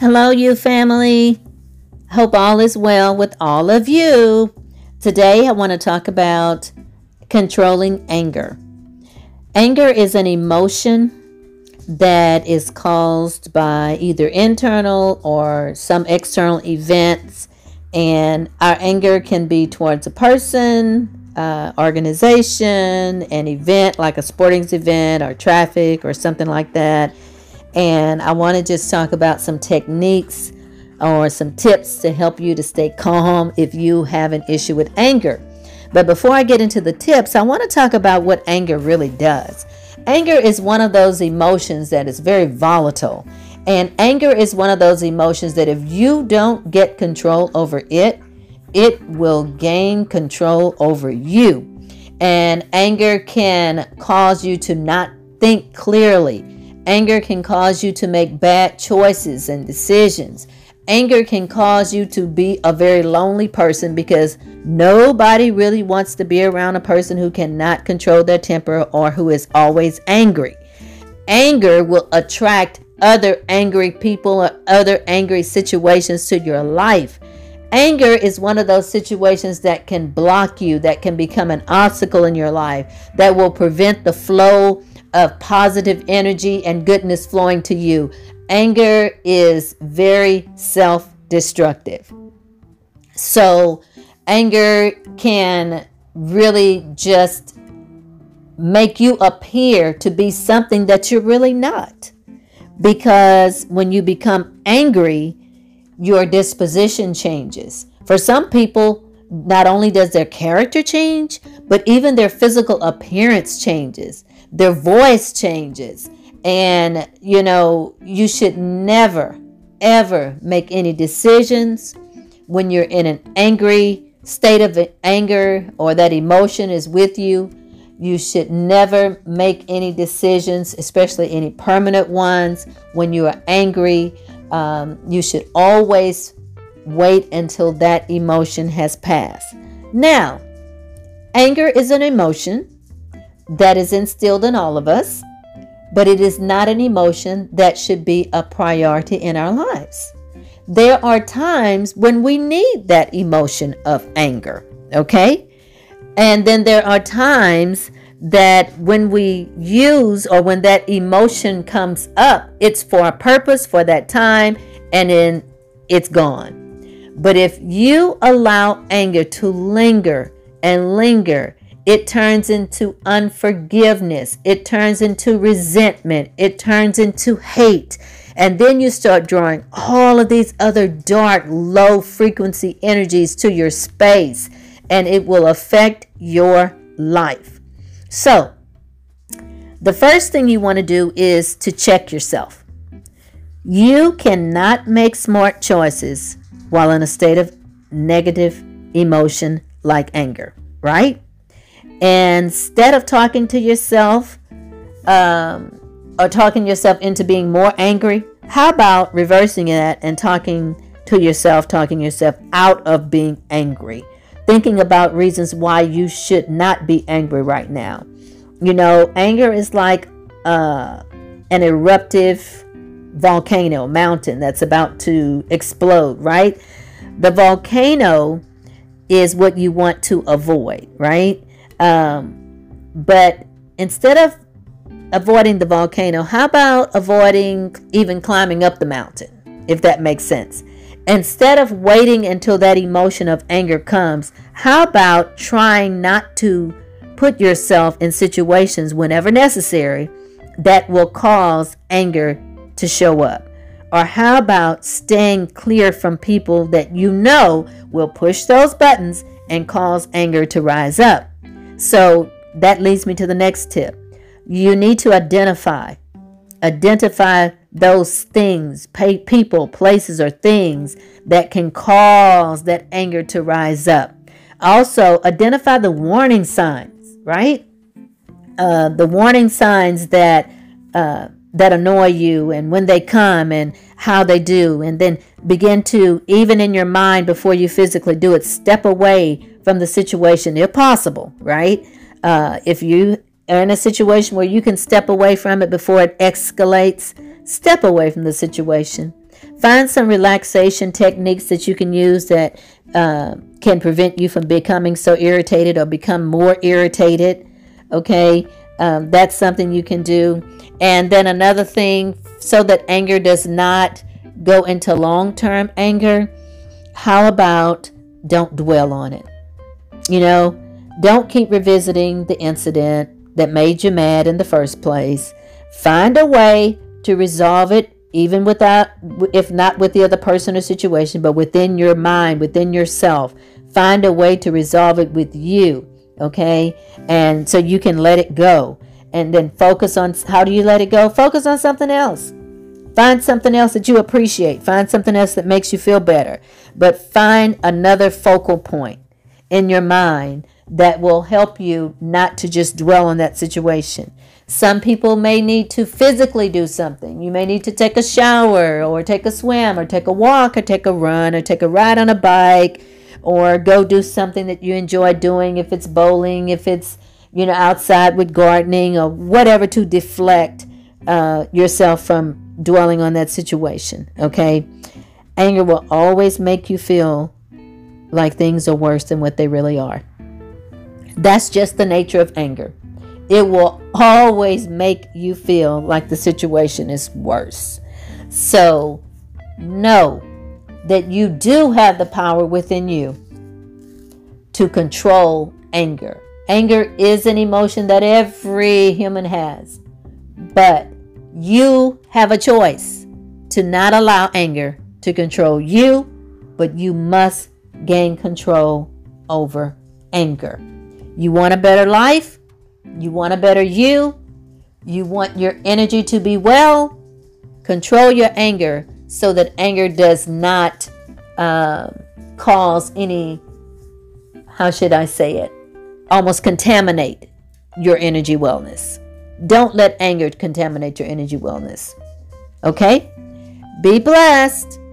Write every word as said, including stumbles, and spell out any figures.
Hello, you family. Hope all is well with all of you. Today, I want to talk about controlling anger. Anger is an emotion that is caused by either internal or some external events. And our anger can be towards a person, uh, organization, an event like a sporting event or traffic or something like that. And I want to just talk about some techniques or some tips to help you to stay calm if you have an issue with anger. But before I get into the tips, I want to talk about what anger really does. Anger is one of those emotions that is very volatile. And anger is one of those emotions that if you don't get control over it, it will gain control over you. And anger can cause you to not think clearly. Anger can cause you to make bad choices and decisions. Anger can cause you to be a very lonely person because nobody really wants to be around a person who cannot control their temper or who is always angry. Anger will attract other angry people or other angry situations to your life. Anger is one of those situations that can block you, that can become an obstacle in your life, that will prevent the flow of positive energy and goodness flowing to you. Anger is very self-destructive. So anger can really just make you appear to be something that you're really not. Because when you become angry, your disposition changes. For some people, not only does their character change, but even their physical appearance changes. Their voice changes. And, you know, you should never, ever make any decisions when you're in an angry state of anger or that emotion is with you. You should never make any decisions, especially any permanent ones, when you are angry. Um, you should always wait until that emotion has passed. Now, anger is an emotion that is instilled in all of us, but it is not an emotion that should be a priority in our lives. There are times when we need that emotion of anger, okay? And then there are times that when we use or when that emotion comes up, it's for a purpose for that time, and then it's gone. But if you allow anger to linger and linger, it turns into unforgiveness. It turns into resentment. It turns into hate. And then you start drawing all of these other dark, low frequency energies to your space, and it will affect your life. So, the first thing you want to do is to check yourself. You cannot make smart choices while in a state of negative emotion like anger, right? Instead of talking to yourself um, or talking yourself into being more angry, how about reversing that and talking to yourself, talking yourself out of being angry, thinking about reasons why you should not be angry right now. You know, anger is like uh, an eruptive volcano mountain that's about to explode, right? The volcano is what you want to avoid, right? Um, but instead of avoiding the volcano, how about avoiding even climbing up the mountain, if that makes sense? Instead of waiting until that emotion of anger comes, how about trying not to put yourself in situations whenever necessary that will cause anger to show up? Or how about staying clear from people that you know will push those buttons and cause anger to rise up? So that leads me to the next tip. You need to identify, identify those things, pay people, places, or things that can cause that anger to rise up. Also, identify the warning signs, right? Uh, the warning signs that uh, that annoy you, and when they come and how they do, and then begin to, even in your mind before you physically do it, step away from the situation if possible, right? Uh, if you are in a situation where you can step away from it before it escalates, step away from the situation. Find some relaxation techniques that you can use that uh, can prevent you from becoming so irritated or become more irritated. Okay, um, that's something you can do. And then another thing, so that anger does not go into long-term anger, how about don't dwell on it? You know, don't keep revisiting the incident that made you mad in the first place. Find a way to resolve it, even without, if not with the other person or situation, but within your mind, within yourself. Find a way to resolve it with you, okay? And so you can let it go. And then focus on, how do you let it go? Focus on something else. Find something else that you appreciate. Find something else that makes you feel better. But find another focal point in your mind that will help you not to just dwell on that situation. Some people may need to physically do something. You may need to take a shower or take a swim or take a walk or take a run or take a ride on a bike or go do something that you enjoy doing, if it's bowling, if it's, you know, outside with gardening or whatever, to deflect uh, yourself from dwelling on that situation, okay? Anger will always make you feel like things are worse than what they really are. That's just the nature of anger. It will always make you feel like the situation is worse. So know that you do have the power within you to control anger. Anger is an emotion that every human has, but you have a choice to not allow anger to control you, but you must gain control over anger. You want a better life. You want a better you. You want your energy to be well. Control your anger so that anger does not uh, cause any, how should I say it? almost contaminate your energy wellness. Don't let anger contaminate your energy wellness. Okay? Be blessed.